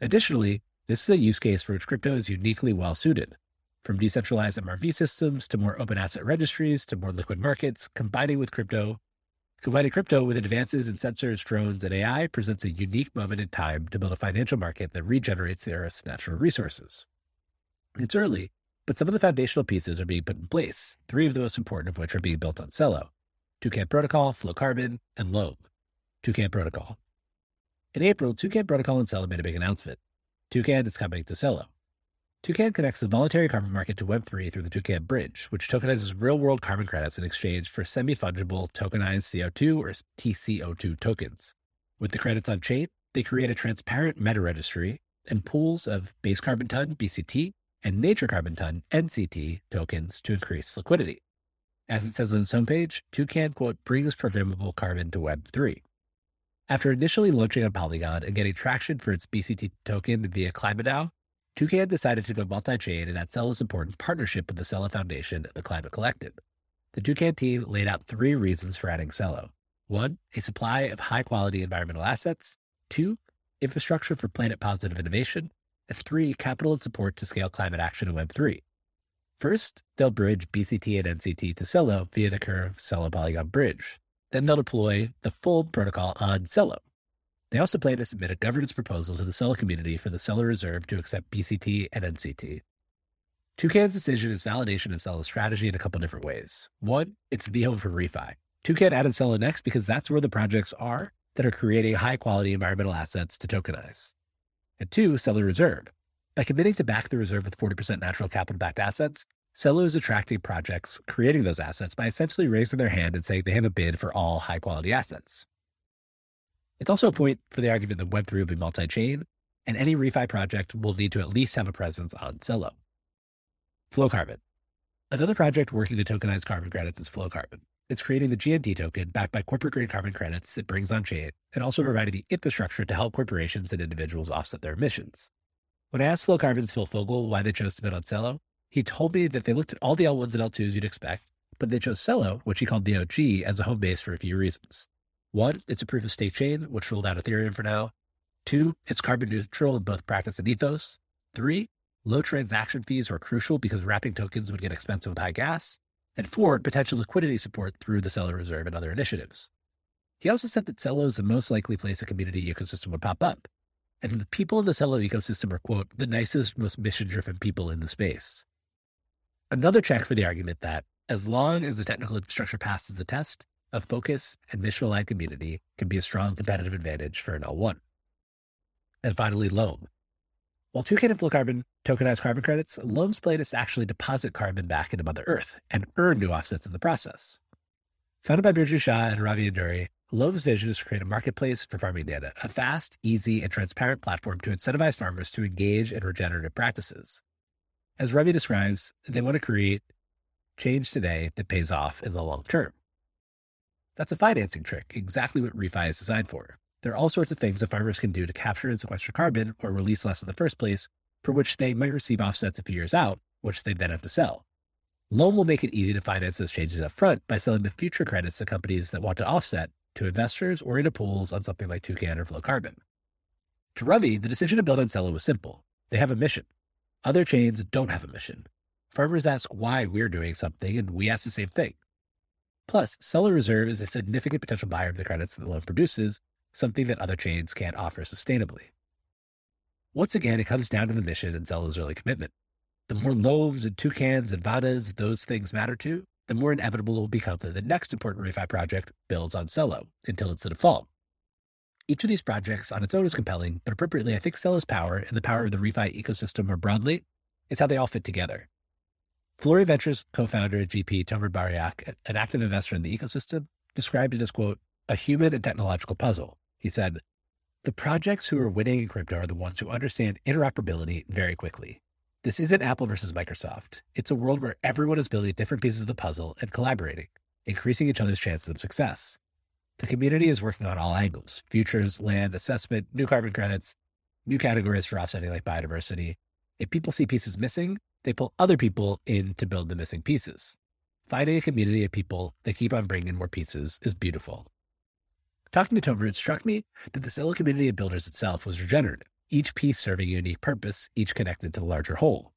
Additionally, this is a use case for which crypto is uniquely well-suited. From decentralized M R V systems to more open asset registries to more liquid markets, combining with crypto, combining crypto with advances in sensors, drones, and A I presents a unique moment in time to build a financial market that regenerates the Earth's natural resources. It's early, but some of the foundational pieces are being put in place, three of the most important of which are being built on Celo: Toucan Protocol, Flow Carbon, and Loam. Toucan Protocol. In April, Toucan Protocol and Celo made a big announcement. Toucan is coming to Celo. Toucan connects the voluntary carbon market to Web three through the Toucan Bridge, which tokenizes real-world carbon credits in exchange for semi-fungible tokenized C O two or T C O two tokens. With the credits on chain, they create a transparent meta-registry and pools of base carbon ton, B C T, and nature carbon ton, N C T, tokens to increase liquidity. As it says on its homepage, Toucan, quote, brings programmable carbon to Web three. After initially launching on Polygon and getting traction for its B C T token via KlimaDAO, Toucan decided to go multi-chain and add Celo's important partnership with the Celo Foundation and the Climate Collective. The Toucan team laid out three reasons for adding Celo. One, a supply of high-quality environmental assets. Two, infrastructure for planet-positive innovation. And three, capital and support to scale climate action in Web three. First, they'll bridge B C T and N C T to Celo via the Curve Celo Polygon Bridge. Then they'll deploy the full protocol on Celo. They also plan to submit a governance proposal to the Celo community for the Celo Reserve to accept B C T and N C T. Toucan's decision is validation of Celo's strategy in a couple different ways. One, it's the home for ReFi. Toucan added Celo next because that's where the projects are that are creating high-quality environmental assets to tokenize. And two, Celo Reserve. By committing to back the reserve with forty percent natural capital-backed assets, Celo is attracting projects creating those assets by essentially raising their hand and saying they have a bid for all high-quality assets. It's also a point for the argument that Web three will be multi-chain, and any ReFi project will need to at least have a presence on Celo. Flow Carbon. Another project working to tokenize carbon credits is Flow Carbon. It's creating the G M T token backed by corporate-grade carbon credits it brings on-chain, and also providing the infrastructure to help corporations and individuals offset their emissions. When I asked Flow Carbon's Phil Fogel why they chose to bid on Celo, he told me that they looked at all the L ones and L twos you'd expect, but they chose Celo, which he called the O G, as a home base for a few reasons. One, it's a proof-of-stake chain, which ruled out Ethereum for now. Two, it's carbon neutral in both practice and ethos. Three, low transaction fees were crucial because wrapping tokens would get expensive with high gas. And four, potential liquidity support through the Celo Reserve and other initiatives. He also said that Celo is the most likely place a community ecosystem would pop up, and the people in the Celo ecosystem are, quote, the nicest, most mission-driven people in the space. Another check for the argument that, as long as the technical infrastructure passes the test, a focus and mission-aligned community can be a strong competitive advantage for an L one. And finally, Loam. While Toucan and Flow Carbon tokenize carbon credits, Loam's plan is to actually deposit carbon back into Mother Earth and earn new offsets in the process. Founded by Birju Shah and Ravi Anduri, Loam's vision is to create a marketplace for farming data, a fast, easy, and transparent platform to incentivize farmers to engage in regenerative practices. As Ravi describes, they want to create change today that pays off in the long term. That's a financing trick, exactly what ReFi is designed for. There are all sorts of things that farmers can do to capture and sequester carbon or release less in the first place, for which they might receive offsets a few years out, which they then have to sell. Loam will make it easy to finance those changes up front by selling the future credits to companies that want to offset to investors or into pools on something like Toucan or Flow Carbon. To Ravi, the decision to build on Celo was simple. They have a mission. Other chains don't have a mission. Farmers ask why we're doing something, and we ask the same thing. Plus, Celo Reserve is a significant potential buyer of the credits that Loam produces, something that other chains can't offer sustainably. Once again, it comes down to the mission and Celo's early commitment. The more Loams and Toucans and Vadas those things matter to, the more inevitable it will become that the next important ReFi project builds on Celo until it's the default. Each of these projects on its own is compelling, but appropriately, I think Celo's power and the power of the ReFi ecosystem more broadly is how they all fit together. Flori Ventures co-founder and G P Tomer Bariak, an active investor in the ecosystem, described it as, quote, a human and technological puzzle. He said, the projects who are winning in crypto are the ones who understand interoperability very quickly. This isn't Apple versus Microsoft. It's a world where everyone is building different pieces of the puzzle and collaborating, increasing each other's chances of success. The community is working on all angles, futures, land, assessment, new carbon credits, new categories for offsetting like biodiversity. If people see pieces missing, they pull other people in to build the missing pieces. Finding a community of people that keep on bringing more pieces is beautiful. Talking to Tomer, it struck me that the Celo community of builders itself was regenerative, each piece serving a unique purpose, each connected to the larger whole.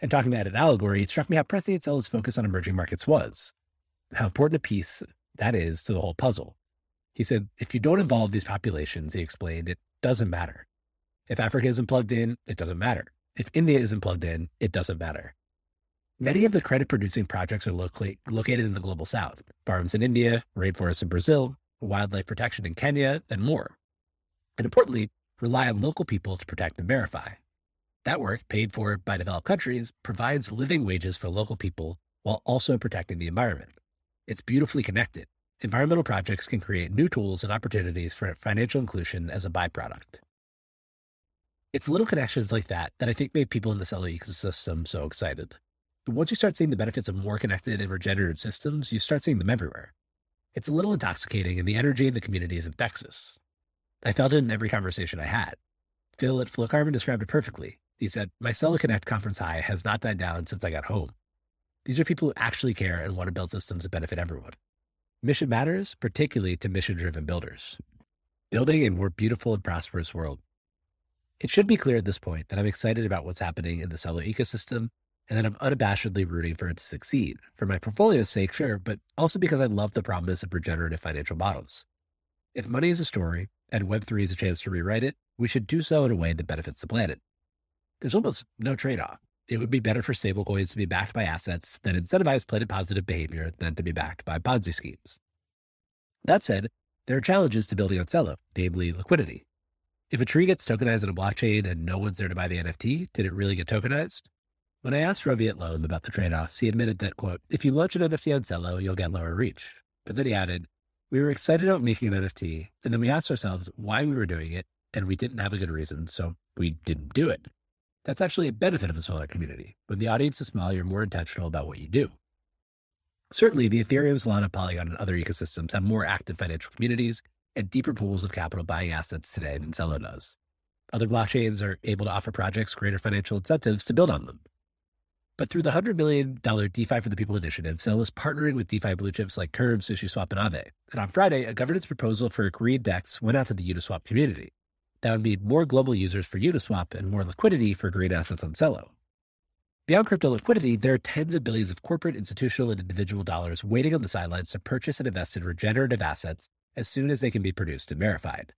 And talking to Ed at Allegory, it struck me how prescient Celo's focus on emerging markets was, how important a piece that is to the whole puzzle. He said, if you don't involve these populations, he explained, it doesn't matter. If Africa isn't plugged in, it doesn't matter. If India isn't plugged in, it doesn't matter. Many of the credit-producing projects are locally, located in the global south, farms in India, rainforests in Brazil, wildlife protection in Kenya, and more. And importantly, rely on local people to protect and verify. That work, paid for by developed countries, provides living wages for local people while also protecting the environment. It's beautifully connected. Environmental projects can create new tools and opportunities for financial inclusion as a byproduct. It's little connections like that that I think made people in the Celo ecosystem so excited. And once you start seeing the benefits of more connected and regenerative systems, you start seeing them everywhere. It's a little intoxicating, and the energy in the community is infectious. I felt it in every conversation I had. Phil at Flow Carbon described it perfectly. He said, my Celo Connect conference high has not died down since I got home. These are people who actually care and want to build systems that benefit everyone. Mission matters, particularly to mission-driven builders. Building a more beautiful and prosperous world. It should be clear at this point that I'm excited about what's happening in the Celo ecosystem, and that I'm unabashedly rooting for it to succeed, for my portfolio's sake, sure, but also because I love the promise of regenerative financial models. If money is a story, and Web three is a chance to rewrite it, we should do so in a way that benefits the planet. There's almost no trade-off. It would be better for stablecoins to be backed by assets that incentivize planet-positive behavior than to be backed by Ponzi schemes. That said, there are challenges to building on Celo, namely liquidity. If a tree gets tokenized in a blockchain and no one's there to buy the N F T, did it really get tokenized? When I asked Ravi at Loam about the trade-offs, he admitted that, quote, if you launch an N F T on Celo, you'll get lower reach. But then he added, we were excited about making an N F T, and then we asked ourselves why we were doing it, and we didn't have a good reason, so we didn't do it. That's actually a benefit of a smaller community. When the audience is small, you're more intentional about what you do. Certainly, the Ethereum, Solana, Polygon, and other ecosystems have more active financial communities and deeper pools of capital buying assets today than Celo does. Other blockchains are able to offer projects greater financial incentives to build on them. But through the one hundred million dollars DeFi for the People initiative, Celo is partnering with DeFi blue chips like Curve, SushiSwap, and Aave. And on Friday, a governance proposal for agreed D E X went out to the Uniswap community. That would mean more global users for Uniswap and more liquidity for green assets on Celo. Beyond crypto liquidity, there are tens of billions of corporate, institutional, and individual dollars waiting on the sidelines to purchase and invest in regenerative assets as soon as they can be produced and verified.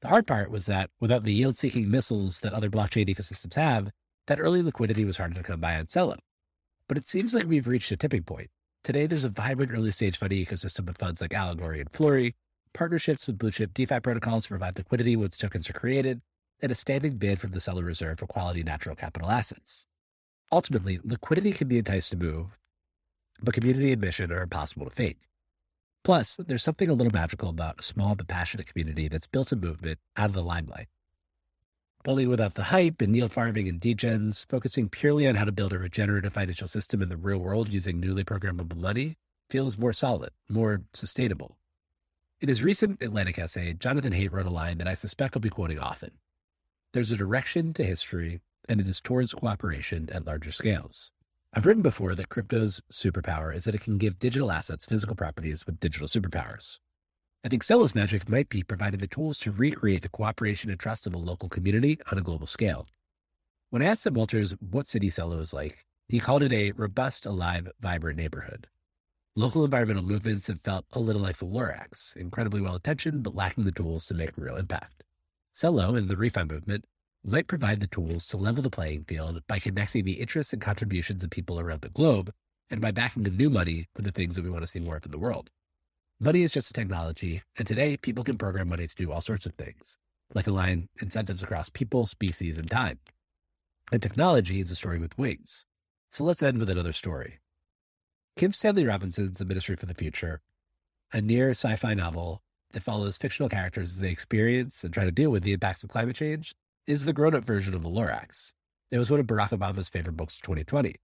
The hard part was that without the yield-seeking missiles that other blockchain ecosystems have, that early liquidity was harder to come by on Celo. But it seems like we've reached a tipping point. Today, there's a vibrant early-stage funding ecosystem with funds like Allegory and Flurry, partnerships with blue-chip DeFi protocols to provide liquidity once tokens are created, and a standing bid from the Celo Reserve for quality natural capital assets. Ultimately, liquidity can be enticed to move, but community admission are impossible to fake. Plus, there's something a little magical about a small but passionate community that's built a movement out of the limelight. Building without the hype and yield farming and degens, focusing purely on how to build a regenerative financial system in the real world using newly programmable money feels more solid, more sustainable. In his recent Atlantic essay, Jonathan Haidt wrote a line that I suspect I'll be quoting often. There's a direction to history, and it is towards cooperation at larger scales. I've written before that crypto's superpower is that it can give digital assets physical properties with digital superpowers. I think Celo's magic might be providing the tools to recreate the cooperation and trust of a local community on a global scale. When I asked Sam Walters what city Celo is like, he called it a robust, alive, vibrant neighborhood. Local environmental movements have felt a little like the Lorax, incredibly well-intentioned but lacking the tools to make real impact. Celo and the ReFi movement might provide the tools to level the playing field by connecting the interests and contributions of people around the globe and by backing the new money for the things that we want to see more of in the world. Money is just a technology, and today people can program money to do all sorts of things, like align incentives across people, species, and time. And technology is a story with wings. So let's end with another story. Kim Stanley Robinson's A Ministry for the Future, a near sci-fi novel that follows fictional characters as they experience and try to deal with the impacts of climate change, is the grown-up version of the Lorax. It was one of Barack Obama's favorite books of twenty twenty.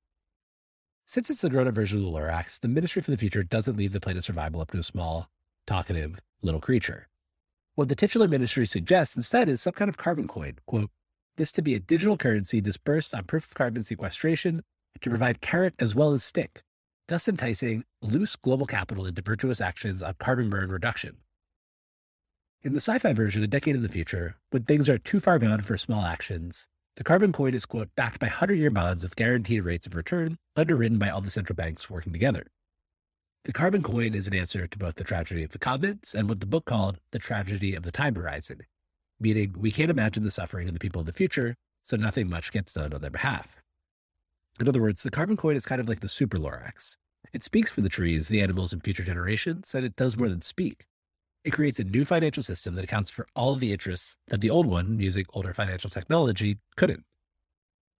Since it's the grown-up version of the Lorax, the Ministry for the Future doesn't leave the planet's survival up to a small, talkative little creature. What the titular ministry suggests instead is some kind of carbon coin, quote, this to be a digital currency dispersed on proof of carbon sequestration to provide carrot as well as stick, thus enticing loose global capital into virtuous actions on carbon burn reduction. In the sci-fi version, a decade in the future, when things are too far gone for small actions, the carbon coin is, quote, backed by one hundred-year bonds with guaranteed rates of return, underwritten by all the central banks working together. The carbon coin is an answer to both the tragedy of the comets and what the book called the tragedy of the time horizon, meaning we can't imagine the suffering of the people of the future, so nothing much gets done on their behalf. In other words, the carbon coin is kind of like the super Lorax. It speaks for the trees, the animals, and future generations, and it does more than speak. It creates a new financial system that accounts for all of the interests that the old one, using older financial technology, couldn't.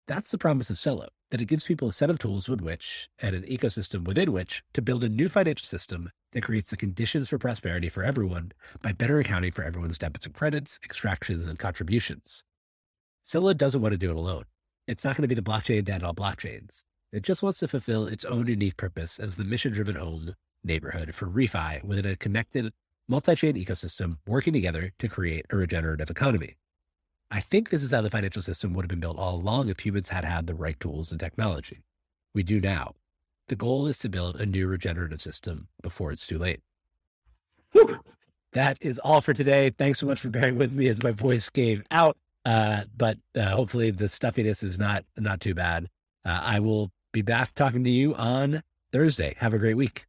That's the promise of Celo, that it gives people a set of tools with which, and an ecosystem within which, to build a new financial system that creates the conditions for prosperity for everyone by better accounting for everyone's debits and credits, extractions, and contributions. Celo doesn't want to do it alone. It's not going to be the blockchain that all blockchains. It just wants to fulfill its own unique purpose as the mission-driven home neighborhood for ReFi within a connected, multi-chain ecosystem working together to create a regenerative economy. I think this is how the financial system would have been built all along if humans had had the right tools and technology. We do now. The goal is to build a new regenerative system before it's too late. Whew. That is all for today. Thanks so much for bearing with me as my voice gave out. Uh, but uh, hopefully the stuffiness is not, not too bad. Uh, I will be back talking to you on Thursday. Have a great week.